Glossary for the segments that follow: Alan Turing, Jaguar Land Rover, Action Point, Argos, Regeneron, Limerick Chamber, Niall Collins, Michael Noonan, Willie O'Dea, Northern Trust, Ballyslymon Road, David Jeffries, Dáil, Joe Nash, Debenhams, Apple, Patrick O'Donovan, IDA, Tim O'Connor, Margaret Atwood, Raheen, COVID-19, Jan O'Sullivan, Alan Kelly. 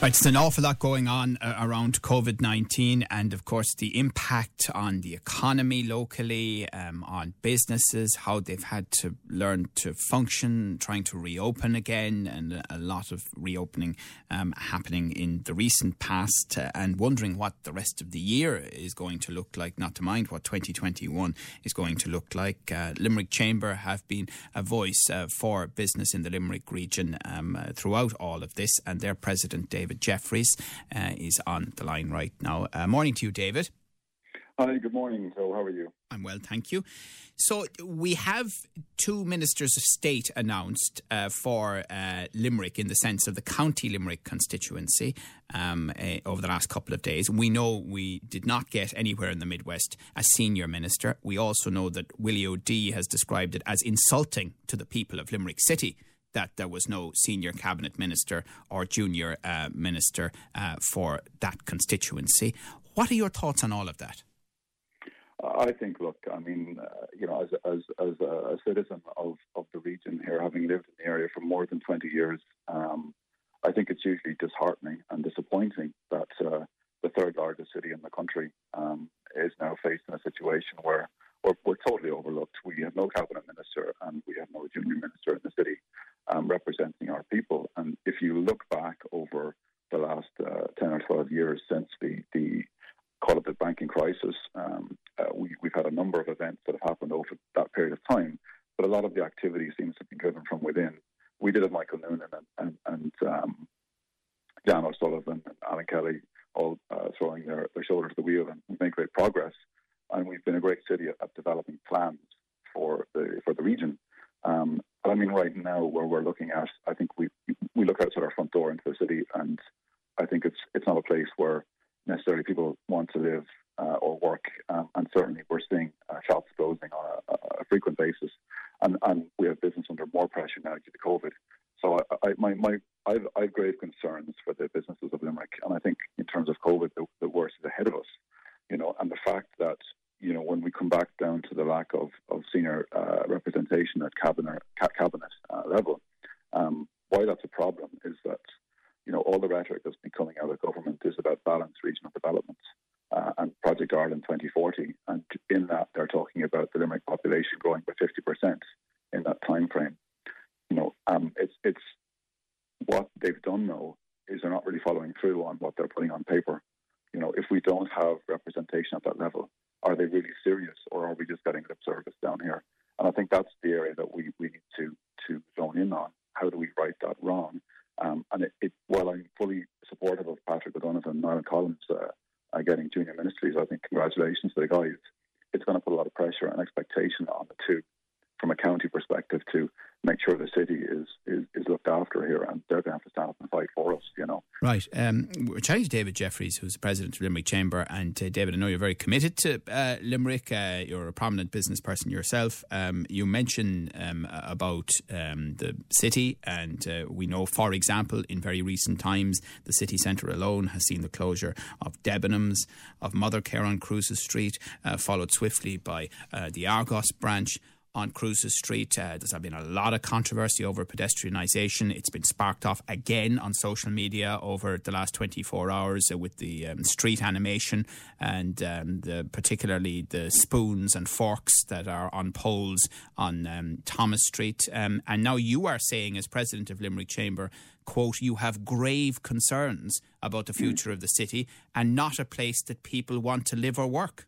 Right, it's an awful lot going on around COVID-19 and, of course, the impact on the economy locally, on businesses, how they've had to learn to function, trying to reopen again, and a lot of reopening happening in the recent past, and wondering what the rest of the year is going to look like, not to mind what 2021 is going to look like. Limerick Chamber have been a voice for business in the Limerick region throughout all of this, and their president, David Jeffries, is on the line right now. Morning to you, David. Hi, good morning, Joe. How are you? I'm well, thank you. So we have two ministers of state announced for Limerick, in the sense of the county Limerick constituency, over the last couple of days. We know we did not get anywhere in the Midwest a senior minister. We also know that Willie O'Dea has described it as insulting to the people of Limerick City that there was no senior cabinet minister or junior minister for that constituency. What are your thoughts on all of that? I think, look, I mean, as a citizen of the region here, having lived in the area for more than 20 years, I think it's hugely disheartening and disappointing that the third largest city in the country is now facing a situation where we're totally overlooked. We have no cabinet minister and we have no junior minister in the city representing our people. And if you look back over the last 10 or 12 years since the call it the banking crisis, we've had a number of events that have happened over that period of time, but a lot of the activity seems to be driven from within. We did have Michael Noonan and Jan O'Sullivan and Alan Kelly all throwing their shoulder to the wheel, and we made great progress. And we've been a great city at developing plans for the region. But I mean, right now, where we're looking at, I think we look outside our front door into the city, and I think it's not a place where necessarily people want to live or work. And certainly, we're seeing shops closing on a frequent basis, and we have business under more pressure now due to COVID. So I've grave concerns for the businesses of Limerick, and I think in terms of COVID, the worst is ahead of us. You know, and the fact that, you know, when we come back down to the lack of senior representation at cabinet level, why that's a problem is that, you know, all the rhetoric that's been coming out of government is about balanced regional development and Project Ireland 2040. And in that, they're talking about the Limerick population growing by 50% in that time frame. You know, it's what they've done now is they're not really following through on what they're putting on paper. You know, if we don't have representation at that level, are they really serious, or are we just getting lip service down here? And I think that's the area that we need to zone in on. How do we right that wrong? And while I'm fully supportive of Patrick O'Donovan and Niall Collins getting junior ministries, I think congratulations to the guys. It's going to put a lot of pressure and expectation on the two from a county perspective to make sure the city is looked after here, and they're going to have to stand up and fight for us, you know. Right. We're chatting to David Jeffries, who's the president of Limerick Chamber, and David, I know you're very committed to Limerick. You're a prominent business person yourself. You mentioned about the city, and we know, for example, in very recent times, the city centre alone has seen the closure of Debenhams, of Mothercare on Cruises Street, followed swiftly by the Argos branch on Cruises Street. There's been a lot of controversy over pedestrianisation. It's been sparked off again on social media over the last 24 hours with the street animation and particularly the spoons and forks that are on poles on Thomas Street. And now you are saying, as president of Limerick Chamber, quote, you have grave concerns about the future of the city and not a place that people want to live or work.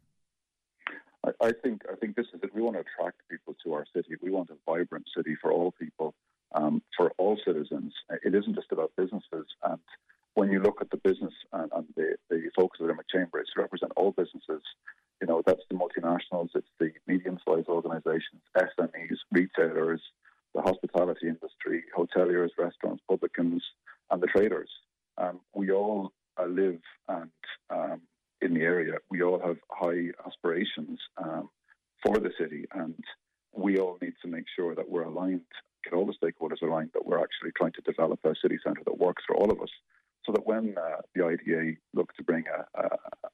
I think this is it. We want to attract people to our city. We want a vibrant city for all people, for all citizens. It isn't just about businesses. And when you look at the business and the focus of the Limerick Chamber is to represent all businesses. You know, that's the multinationals, it's the medium-sized organisations, SMEs, retailers, the hospitality industry, hoteliers, restaurants, publicans, and the traders. We all live and in the area. We all have high aspirations for the city, and we all need to make sure that we're aligned, get all the stakeholders aligned, that we're actually trying to develop a city centre that works for all of us, so that when the IDA look to bring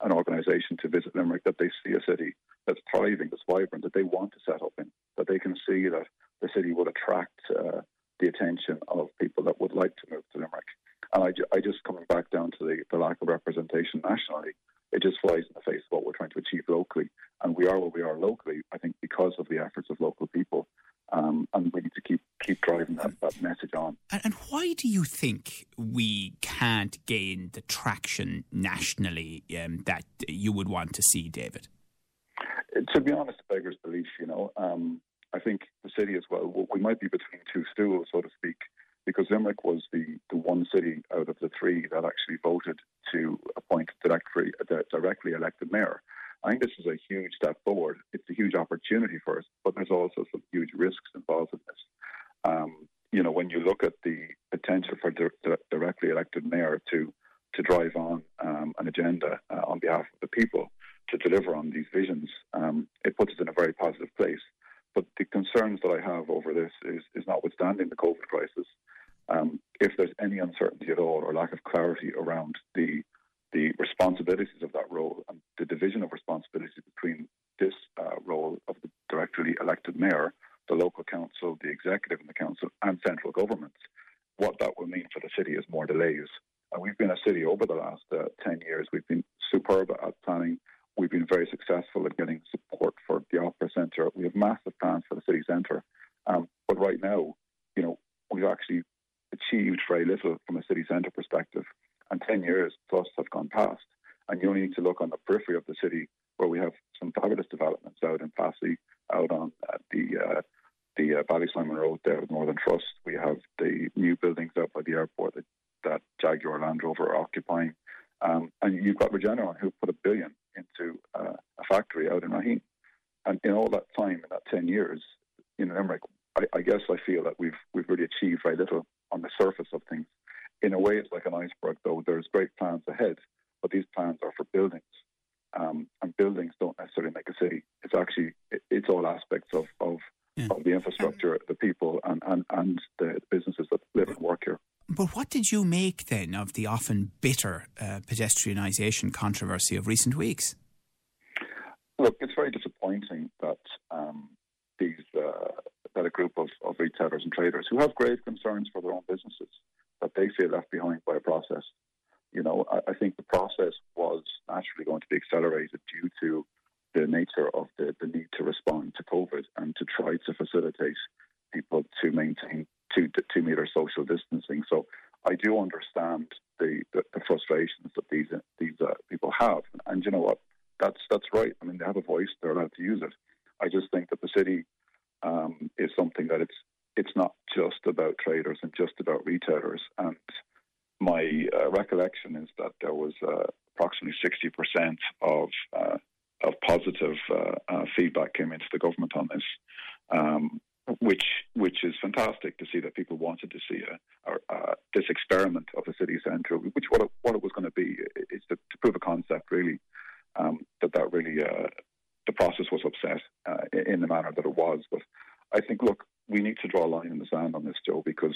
an organisation to visit Limerick, that they see a city that's thriving, that's vibrant, that they want to set up in, that that they can see that the city would attract the attention of people that would like to move to Limerick. And I just, coming back down to the lack of representation nationally, it just flies in the face of what we're trying to achieve locally. And we are where we are locally, I think, because of the efforts of local people. And we need to keep driving that message on. And why do you think we can't gain the traction nationally that you would want to see, David? To be honest, a beggar's belief, you know. I think the city as well, we might be between two stools, so to speak, because Limerick was the one city out of the three that actually voted to appoint a directly elected mayor. I think this is a huge step forward. It's a huge opportunity for us, but there's also some huge risks involved in this. You know, when you look at the potential for directly elected mayor to drive on an agenda on behalf of the people, to deliver on these visions, it puts us in a very positive place. But the concerns that I have over this is notwithstanding the COVID crisis, if there's any uncertainty at all or lack of clarity around the responsibilities of that role and the division of responsibilities between this role of the directly elected mayor, the local council, the executive and the council, and central government, what that will mean for the city is more delays. And we've been a city over the last 10 years. We've been superb at planning. We've been very successful at getting support for the Opera Centre. We have massive plans for the city centre. But right now, you know, we've actually achieved very little from a city centre perspective. And 10 years plus have gone past. And you only need to look on the periphery of the city where we have some fabulous developments out in Passy, out on the Ballyslymon Road there with Northern Trust. We have the new buildings out by the airport that Jaguar Land Rover are occupying. And you've got Regeneron, who put $1 billion into a factory out in Raheen. And in all that time, in that 10 years in Limerick, I guess I feel that we've really achieved very little on the surface of things. In a way, it's like an iceberg, though. There's great plans ahead, but these plans are for buildings. And buildings don't necessarily make a city. It's actually, it's all aspects of the infrastructure, the people, and the businesses that live and work here. But what did you make, then, of the often bitter pedestrianisation controversy of recent weeks? Look, it's very disappointing that that a group of retailers and traders who have grave concerns for their own businesses, that they feel left behind by a process. You know, I think the process was naturally going to be accelerated due to the nature of the need to respond to COVID and to try to facilitate people to maintain 2 metre social distancing. So I do understand the frustrations that these people have. And you know what? That's right. I mean, they have a voice. They're allowed to use it. I just think that the city is something that it's not just about traders and just about retailers. And my recollection is that there was approximately 60% of positive feedback came into the government on this, which is fantastic to see that people wanted to see this experiment of the city centre, which what it was going to be is to prove a concept, really, that really the process was upset in the manner that it was. But I think, look, we need to draw a line in the sand on this, Joe, because,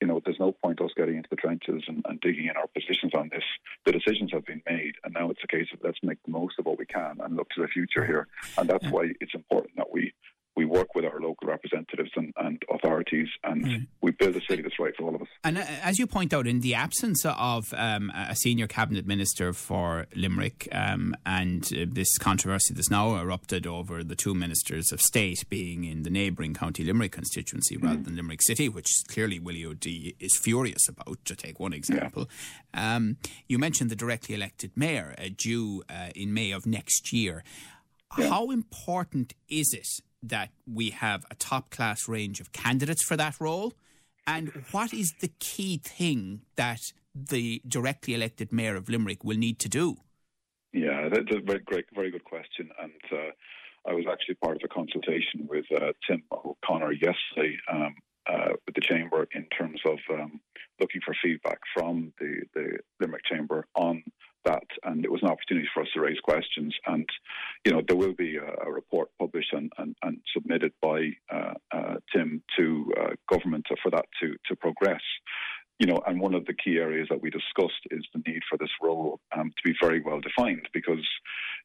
you know, there's no point us getting into the trenches and digging in our positions on this. The decisions have been made, and now it's a case of let's make the most of what we can and look to the future here. And that's why it's important that we work with our local representatives and authorities, and we build a city that's right for all of us. And as you point out, in the absence of a senior cabinet minister for Limerick and this controversy that's now erupted over the two ministers of state being in the neighbouring County Limerick constituency rather than Limerick City, which clearly Willie O'Dea is furious about, to take one example. Yeah. You mentioned the directly elected mayor due in May of next year. Yeah. How important is it that we have a top-class range of candidates for that role? And what is the key thing that the directly elected mayor of Limerick will need to do? Yeah, that's a very good question. And I was actually part of a consultation with Tim O'Connor yesterday with the Chamber in terms of looking for feedback from the Limerick Chamber on that, and it was an opportunity for us to raise questions. And you know, there will be a report published and submitted by Tim to government for that to progress. You know, and one of the key areas that we discussed is the need for this role to be very well defined, because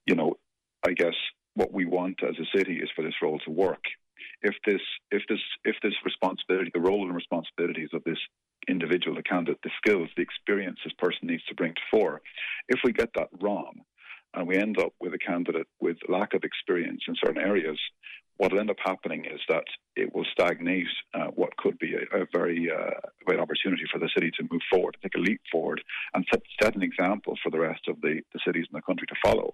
you know, I guess what we want as a city is for this role to work. if this responsibility, the role and responsibilities of this individual, the candidate, the skills, the experience this person needs to bring to fore. If we get that wrong and we end up with a candidate with lack of experience in certain areas, what will end up happening is that it will stagnate what could be a very great opportunity for the city to move forward, to take a leap forward, and set an example for the rest of the cities in the country to follow.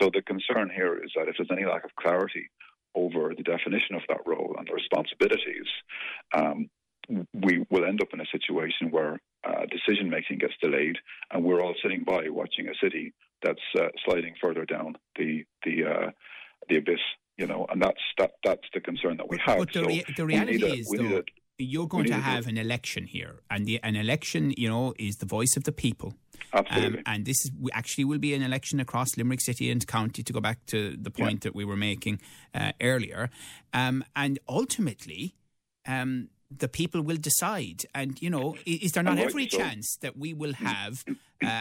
So the concern here is that if there's any lack of clarity over the definition of that role and the responsibilities, we will end up in a situation where decision-making gets delayed and we're all sitting by watching a city that's sliding further down the abyss. You know, and that's the concern that we have. But the reality is, though, you're going to have an election here, and an election, you know, is the voice of the people. Absolutely. And this is actually will be an election across Limerick City and County, to go back to the point that we were making earlier. And ultimately, the people will decide. And, you know, is there not every chance that we will have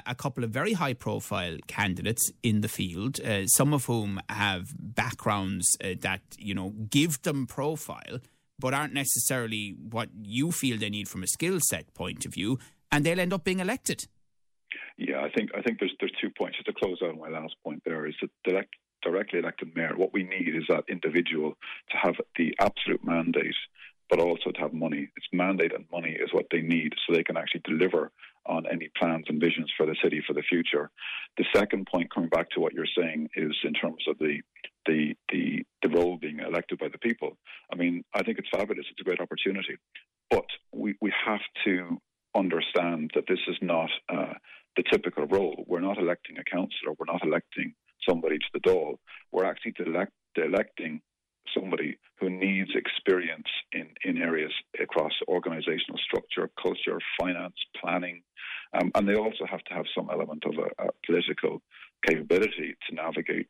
a couple of very high-profile candidates in the field, some of whom have backgrounds that, you know, give them profile, but aren't necessarily what you feel they need from a skill set point of view, and they'll end up being elected? Yeah, I think there's 2 points. Just to close out my last point there is that directly elected mayor, what we need is that individual to have the absolute mandate, but also to have money. It's mandate and money is what they need so they can actually deliver on any plans and visions for the city for the future. The second point, coming back to what you're saying, is in terms of the role being elected by the people. I mean, I think it's fabulous. It's a great opportunity. But we have to understand that this is not the typical role. We're not electing a councillor. We're not electing somebody to the Dáil. We're actually electing somebody who needs experience in areas across organisational structure, culture, finance, planning, and they also have to have some element of a political capability to navigate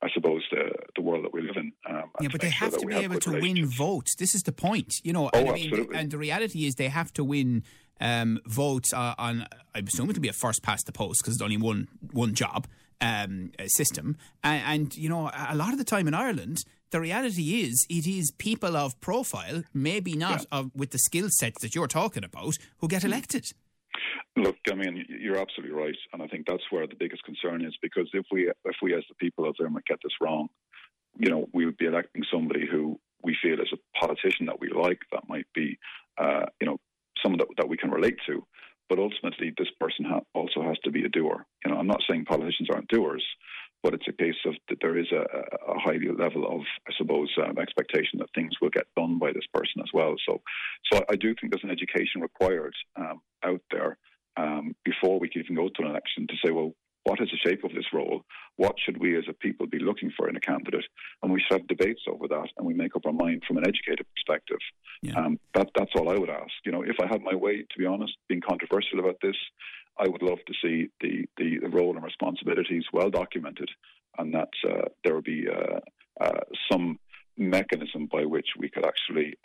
I suppose the world that we live in. Yeah, but they have to be able to win votes. This is the point, you know. Oh, absolutely. And the reality is they have to win votes on. I assume it'll be a first past the post because it's only one job. System. And, you know, a lot of the time in Ireland, the reality is it is people of profile, maybe not with the skill sets that you're talking about, who get elected. Look, I mean, you're absolutely right. And I think that's where the biggest concern is, because if we as the people of Limerick get this wrong, you know, we would be electing somebody who we feel is a politician that we like, that might be, you know, someone that we can relate to. But ultimately, this person also has to be a doer. You know, I'm not saying politicians aren't doers, but it's a case of that there is a high level of, I suppose, expectation that things will get done by this person as well. So I do think there's an education required out there before we can even go to an election to say, well, what is the shape of this role? What should we as a people be looking for in a candidate? And we should have debates over that, and we make up our mind from an educated perspective. Yeah. That's all I would ask. You know, if I had my way, to be honest, being controversial about this, I would love to see the role and responsibilities well documented, and that there would be some mechanism by which we could actually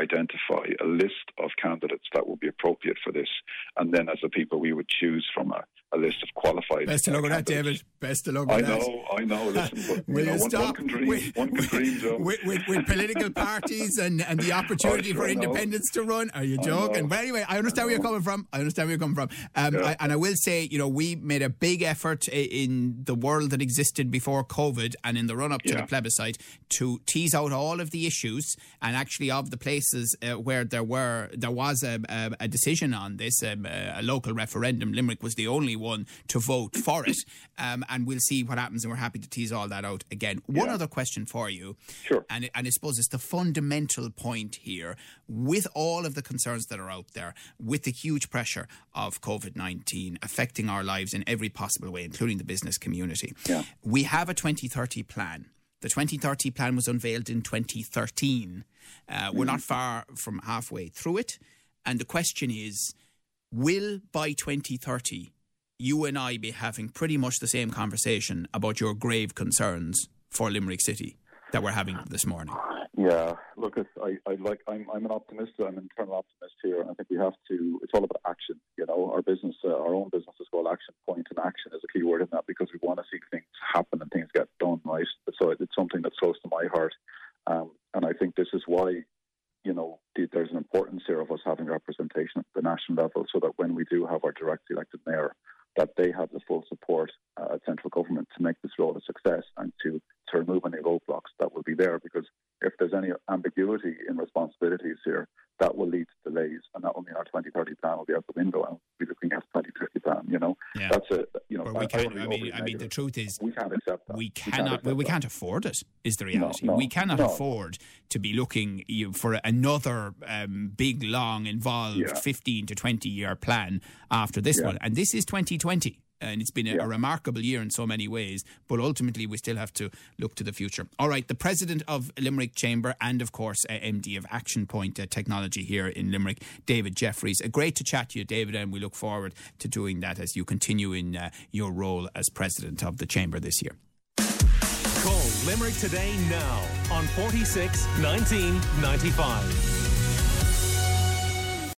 identify a list of candidates that will be appropriate for this, and then as a people we would choose from a list of qualified. Best of luck with that, David. Best of luck with that. I know. Listen, but, one can dream, with political parties and the opportunity for independence to run. Are you joking? But anyway, I understand where you're coming from. And I will say, you know, we made a big effort in the world that existed before COVID and in the run-up to the plebiscite to tease out all of the issues, and actually of the places where there was a decision on this, a local referendum. Limerick was the only one to vote for it, and we'll see what happens, and we're happy to tease all that out again. One other question for you, sure, and I suppose it's the fundamental point here. With all of the concerns that are out there, with the huge pressure of COVID-19 affecting our lives in every possible way, including the business community, we have a 2030 plan. The 2030 plan was unveiled in 2013. We're not far from halfway through it, and the question is, will by 2030 you and I be having pretty much the same conversation about your grave concerns for Limerick City? that we're having this morning? Yeah, look, I'm an optimist. I'm an internal optimist here, and I think we have to. It's all about action. You know, our business, our own business is called Action Point, and action is a key word in that because we want to see things happen and things get done, right? So it's something that's close to my heart, and I think this is why, you know, there's an importance here of us having representation at the national level, so that when we do have our directly elected mayor, that they have the full support at central government to make this role a success and to remove any roadblocks that will be there. Because if there's any ambiguity in responsibilities here, that will lead to delays, and that will mean our 2030 plan will be out the window, and we'll be looking at the 2050 plan. You know, yeah. That's a I mean, the truth is we can't accept that. We can't afford it. Is the reality? No, we cannot afford to be looking for another big, long, involved 15 to 20 year plan after this one, and this is 2020. And it's been a remarkable year in so many ways, but ultimately we still have to look to the future. All right, the president of Limerick Chamber and, of course, MD of Action Point Technology here in Limerick, David Jeffries. Great to chat to you, David, and we look forward to doing that as you continue in your role as president of the Chamber this year. Call Limerick today now on 46 19 95.